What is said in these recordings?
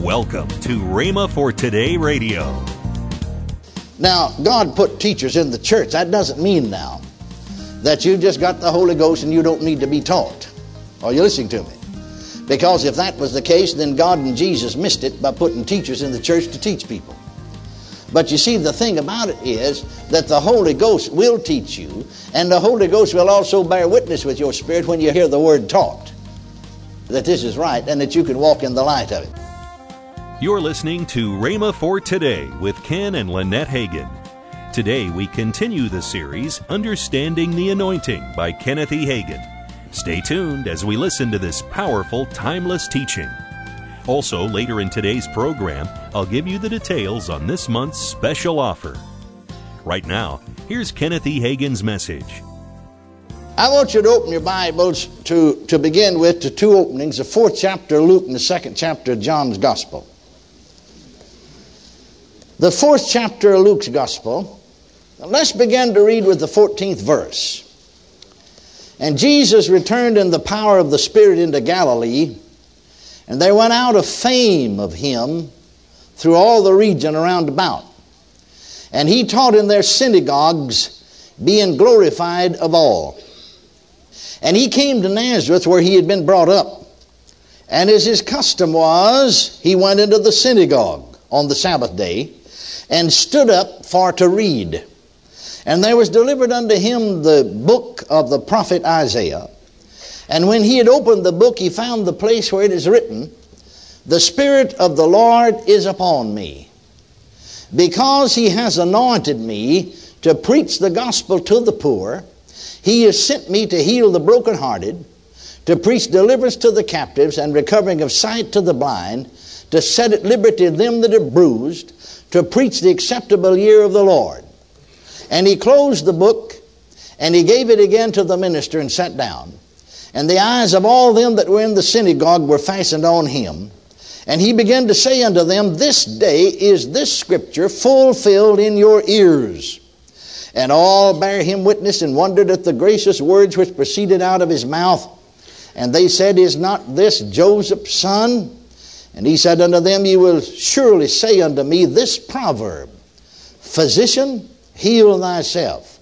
Welcome to Rhema for Today Radio. Now, God put teachers in the church. That doesn't mean now that you just got the Holy Ghost and you don't need to be taught. Are you listening to me? Because if that was the case, then God and Jesus missed it by putting teachers in the church to teach people. But you see, the thing about it is that the Holy Ghost will teach you, and the Holy Ghost will also bear witness with your spirit when you hear the word taught, that this is right and that you can walk in the light of it. You're listening to Rhema for Today with Ken and Lynette Hagin. Today we continue the series, Understanding the Anointing by Kenneth E. Hagin. Stay tuned as we listen to this powerful, timeless teaching. Also, later in today's program, I'll give you the details on this month's special offer. Right now, here's Kenneth E. Hagin's message. I want you to open your Bibles to begin with to two openings, the 4th chapter of Luke and the 2nd chapter of John's Gospel. The 4th chapter of Luke's Gospel. Now let's begin to read with the 14th verse. And Jesus returned in the power of the Spirit into Galilee, and there went out a fame of him through all the region around about. And he taught in their synagogues, being glorified of all. And he came to Nazareth, where he had been brought up. And as his custom was, he went into the synagogue on the Sabbath day, and stood up for to read. And there was delivered unto him the book of the prophet Isaiah. And when he had opened the book, he found the place where it is written, "The Spirit of the Lord is upon me, because he has anointed me to preach the gospel to the poor. He has sent me to heal the brokenhearted, to preach deliverance to the captives, and recovering of sight to the blind, to set at liberty them that are bruised, to preach the acceptable year of the Lord." And he closed the book, and he gave it again to the minister and sat down. And the eyes of all them that were in the synagogue were fastened on him. And he began to say unto them, "This day is this scripture fulfilled in your ears." And all bare him witness and wondered at the gracious words which proceeded out of his mouth. And they said, "Is not this Joseph's son?" And he said unto them, "Ye will surely say unto me this proverb, Physician, heal thyself.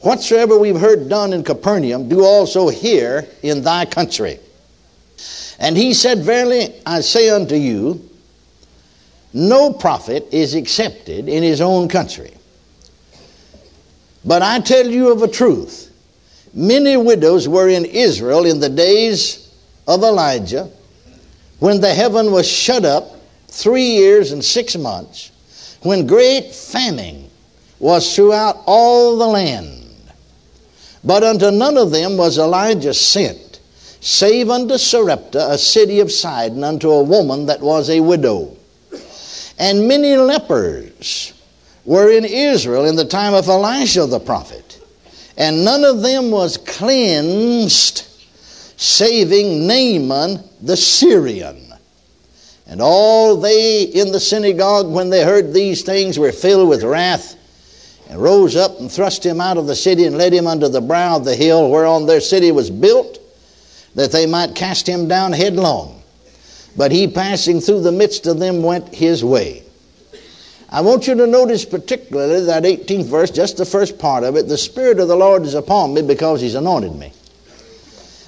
Whatsoever we've heard done in Capernaum, do also here in thy country." And he said, "Verily I say unto you, no prophet is accepted in his own country. But I tell you of a truth, many widows were in Israel in the days of Elijah, when the heaven was shut up 3 years and 6 months, when great famine was throughout all the land. But unto none of them was Elijah sent, save unto Sarepta, a city of Sidon, unto a woman that was a widow. And many lepers were in Israel in the time of Elisha the prophet, and none of them was cleansed, saving Naaman the Syrian. And all they in the synagogue, when they heard these things, were filled with wrath, and rose up and thrust him out of the city, and led him unto the brow of the hill whereon their city was built, that they might cast him down headlong. But he, passing through the midst of them, went his way." I want you to notice particularly that 18th verse, just the first part of it, "The Spirit of the Lord is upon me because he's anointed me."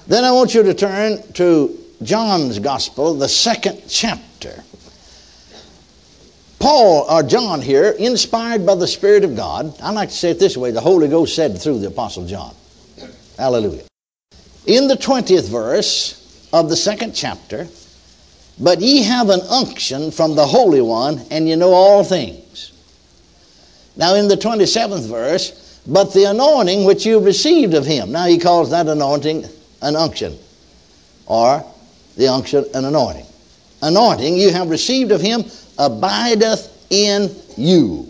Then I want you to turn to John's Gospel, the 2nd chapter. John here, inspired by the Spirit of God. I like to say it this way, the Holy Ghost said through the Apostle John. Hallelujah. In the 20th verse of the 2nd chapter, "But ye have an unction from the Holy One, and ye know all things." Now in the 27th verse, "But the anointing which you received of him." Now he calls that anointing an unction, or the unction an anointing. "Anointing you have received of him abideth in you.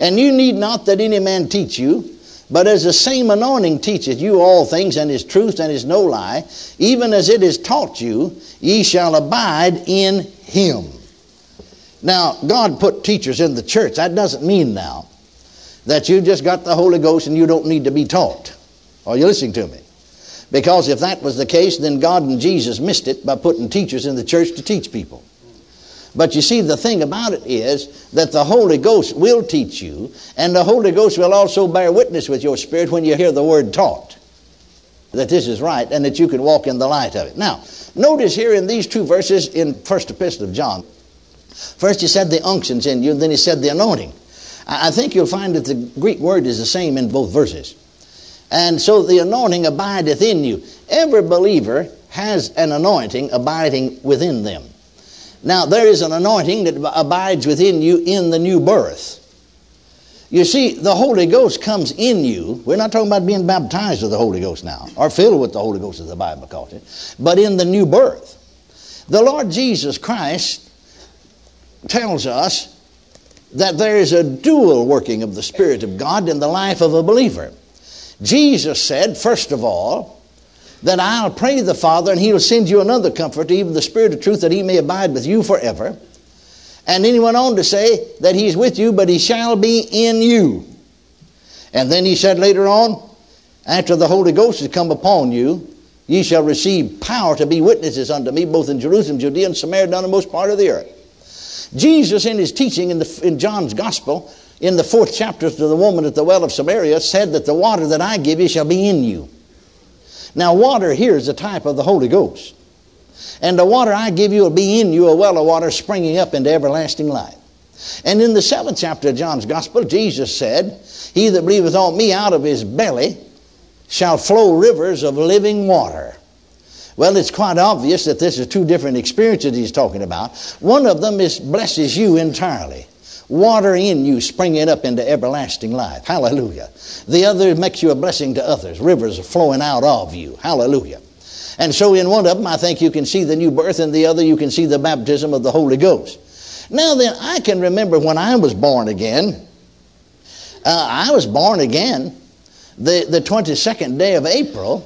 And you need not that any man teach you, but as the same anointing teacheth you all things, and is truth, and is no lie, even as it is taught you, ye shall abide in him." Now, God put teachers in the church. That doesn't mean now that you just got the Holy Ghost and you don't need to be taught. Are you listening to me? Because if that was the case, then God and Jesus missed it by putting teachers in the church to teach people. But you see, the thing about it is that the Holy Ghost will teach you, and the Holy Ghost will also bear witness with your spirit when you hear the word taught, that this is right and that you can walk in the light of it. Now, notice here in these two verses in First Epistle of John, first he said the unction's in you, and then he said the anointing. I think you'll find that the Greek word is the same in both verses. And so the anointing abideth in you. Every believer has an anointing abiding within them. Now, there is an anointing that abides within you in the new birth. You see, the Holy Ghost comes in you. We're not talking about being baptized with the Holy Ghost now, or filled with the Holy Ghost as the Bible calls it, but in the new birth. The Lord Jesus Christ tells us that there is a dual working of the Spirit of God in the life of a believer. Jesus said, first of all, that I'll pray the Father, and he'll send you another comforter, even the Spirit of truth, that he may abide with you forever. And then he went on to say that he's with you, but he shall be in you. And then he said later on, after the Holy Ghost has come upon you, ye shall receive power to be witnesses unto me, both in Jerusalem, Judea, and Samaria, and on the most part of the earth. Jesus, in his teaching in John's Gospel, in the 4th chapter to the woman at the well of Samaria, said that the water that I give you shall be in you. Now, water here is a type of the Holy Ghost. And the water I give you will be in you, a well of water springing up into everlasting life. And in the 7th chapter of John's Gospel, Jesus said, he that believeth on me, out of his belly shall flow rivers of living water. Well, it's quite obvious that this is two different experiences he's talking about. One of them is blesses you entirely. Water in you springing up into everlasting life. Hallelujah. The other makes you a blessing to others. Rivers are flowing out of you. Hallelujah. And so in one of them, I think you can see the new birth. In the other, you can see the baptism of the Holy Ghost. Now then, I can remember when I was born again. The 22nd day of April,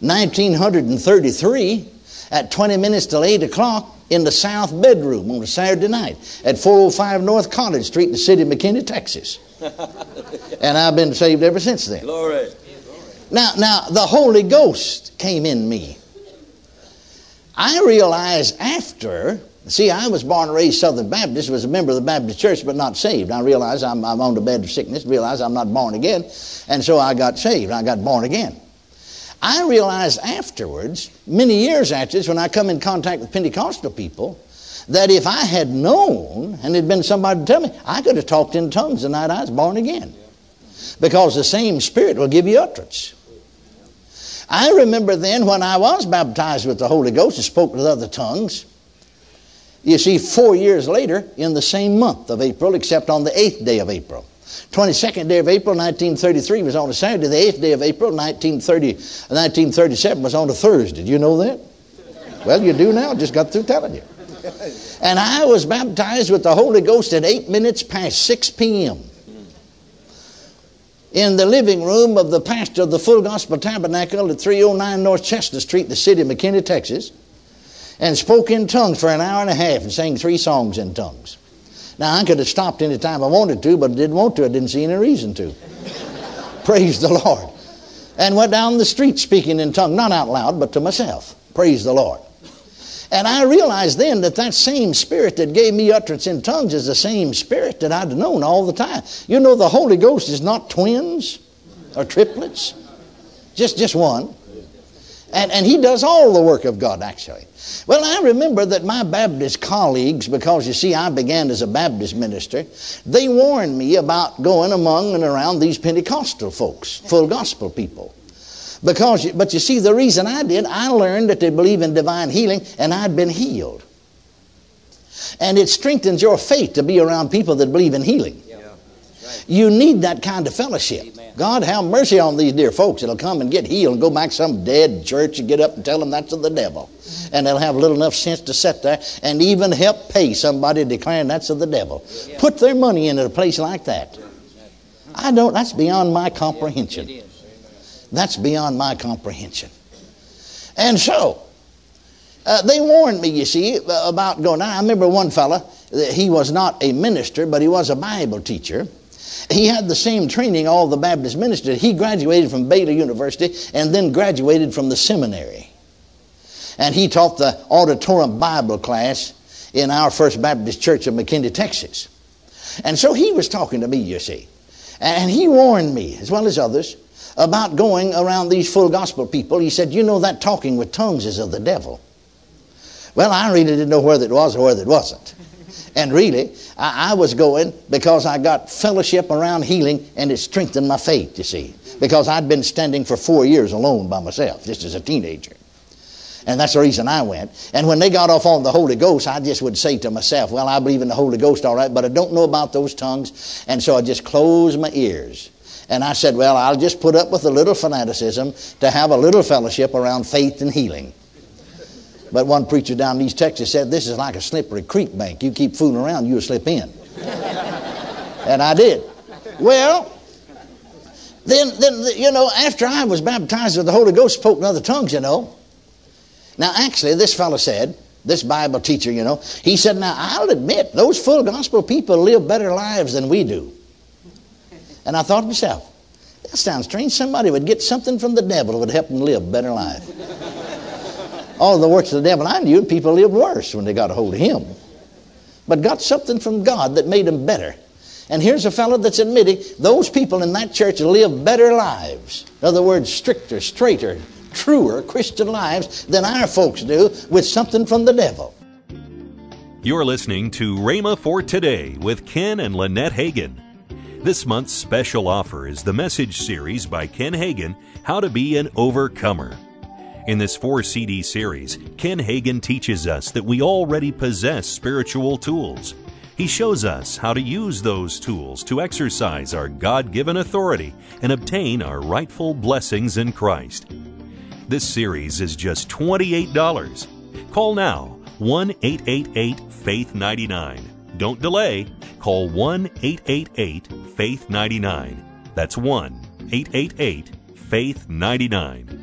1933, at 20 minutes till 8 o'clock. In the south bedroom on a Saturday night at 405 North College Street in the city of McKinney, Texas. And I've been saved ever since then. Glory. Now, the Holy Ghost came in me. I realized after, see, I was born and raised Southern Baptist, was a member of the Baptist church, but not saved. I realized I'm on the bed of sickness, realized I'm not born again, and so I got saved. I got born again. I realized afterwards, many years afterwards, when I come in contact with Pentecostal people, that if I had known and there'd been somebody to tell me, I could have talked in tongues the night I was born again. Because the same Spirit will give you utterance. I remember then when I was baptized with the Holy Ghost and spoke with other tongues. You see, 4 years later, in the same month of April, except on the 8th day of April. 22nd day of April, 1933 was on a Saturday. The 8th day of April, 1937 was on a Thursday. Do you know that? Well, you do now. Just got through telling you. And I was baptized with the Holy Ghost at 8 minutes past 6 p.m. in the living room of the pastor of the Full Gospel Tabernacle at 309 North Chester Street in the city of McKinney, Texas, and spoke in tongues for an hour and a half and sang 3 songs in tongues. Now, I could have stopped any time I wanted to, but I didn't want to. I didn't see any reason to. Praise the Lord. And went down the street speaking in tongues, not out loud, but to myself. Praise the Lord. And I realized then that that same Spirit that gave me utterance in tongues is the same Spirit that I'd known all the time. You know, the Holy Ghost is not twins or triplets, just one. And he does all the work of God, actually. Well, I remember that my Baptist colleagues, because, you see, I began as a Baptist minister, they warned me about going among and around these Pentecostal folks, full gospel people. But you see, the reason I did, I learned that they believe in divine healing, and I'd been healed. And it strengthens your faith to be around people that believe in healing. Yeah. Right. You need that kind of fellowship. Amen. God, have mercy on these dear folks that'll come and get healed and go back to some dead church and get up and tell them that's of the devil. And they'll have little enough sense to sit there and even help pay somebody declaring that's of the devil. Yeah. Put their money into a place like that. That's beyond my comprehension. That's beyond my comprehension. And so, they warned me, you see, about going down. I remember one fella, he was not a minister, but he was a Bible teacher. He had the same training all the Baptist ministers. He graduated from Baylor University and then graduated from the seminary. And he taught the auditorium Bible class in our First Baptist Church of McKinney, Texas. And so he was talking to me, you see. And he warned me, as well as others, about going around these full gospel people. He said, you know, that talking with tongues is of the devil. Well, I really didn't know whether it was or whether it wasn't. And really, I was going because I got fellowship around healing, and it strengthened my faith, you see. Because I'd been standing for 4 years alone by myself, just as a teenager. And that's the reason I went. And when they got off on the Holy Ghost, I just would say to myself, well, I believe in the Holy Ghost, all right, but I don't know about those tongues. And so I just closed my ears. And I said, well, I'll just put up with a little fanaticism to have a little fellowship around faith and healing. But one preacher down in East Texas said, this is like a slippery creek bank. You keep fooling around, you'll slip in. And I did. Well, then, you know, after I was baptized with the Holy Ghost, spoke in other tongues, you know. Now, actually, this fellow said, this Bible teacher, you know, he said, now, I'll admit, those full gospel people live better lives than we do. And I thought to myself, that sounds strange. Somebody would get something from the devil that would help them live a better life. All the works of the devil I knew, people lived worse when they got a hold of him. But got something from God that made them better. And here's a fellow that's admitting those people in that church live better lives. In other words, stricter, straighter, truer Christian lives than our folks do, with something from the devil. You're listening to Rhema for Today with Ken and Lynette Hagin. This month's special offer is the message series by Ken Hagin, How to Be an Overcomer. In this 4-CD series, Ken Hagin teaches us that we already possess spiritual tools. He shows us how to use those tools to exercise our God-given authority and obtain our rightful blessings in Christ. This series is just $28. Call now, 1-888-FAITH-99. Don't delay. Call 1-888-FAITH-99. That's 1-888-FAITH-99.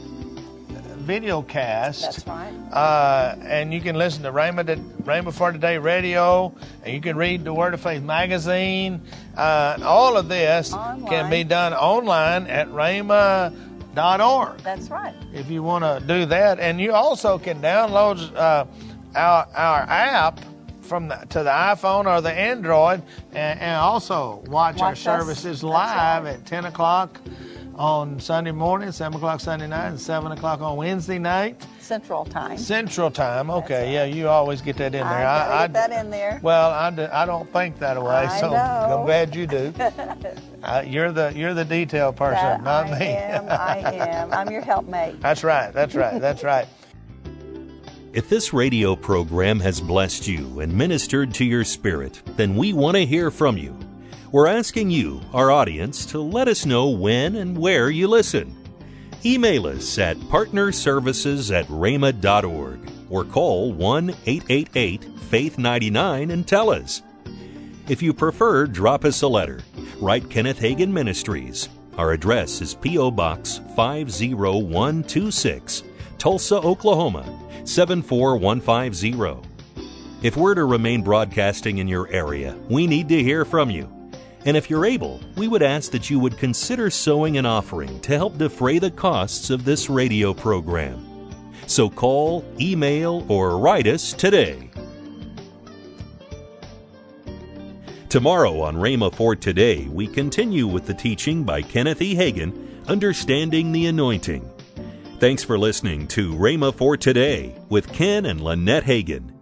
video cast. That's right. And you can listen to Rhema for Today radio, and you can read the Word of Faith magazine. All of this online can be done online at rhema.org. That's right. If you want to do that. And you also can download our app to the iPhone or the Android, and also watch our services live at 10 o'clock on Sunday morning, 7 o'clock Sunday night, and 7 o'clock on Wednesday night. Central time. Okay, yeah, you always get that in there. I get that in there. Well, I don't think that away, so know. I'm glad you do. You're the detail person, not me. I am. I'm your helpmate. That's right. If this radio program has blessed you and ministered to your spirit, then we want to hear from you. We're asking you, our audience, to let us know when and where you listen. Email us at partnerservices@rhema.org or call 1-888-FAITH-99 and tell us. If you prefer, drop us a letter. Write Kenneth Hagin Ministries. Our address is P.O. Box 50126. Tulsa, Oklahoma, 74150. If we're to remain broadcasting in your area, we need to hear from you. And if you're able, we would ask that you would consider sowing an offering to help defray the costs of this radio program. So call, email, or write us today. Tomorrow on Rhema for Today, we continue with the teaching by Kenneth E. Hagin, Understanding the Anointing. Thanks for listening to Rhema for Today with Ken and Lynette Hagin.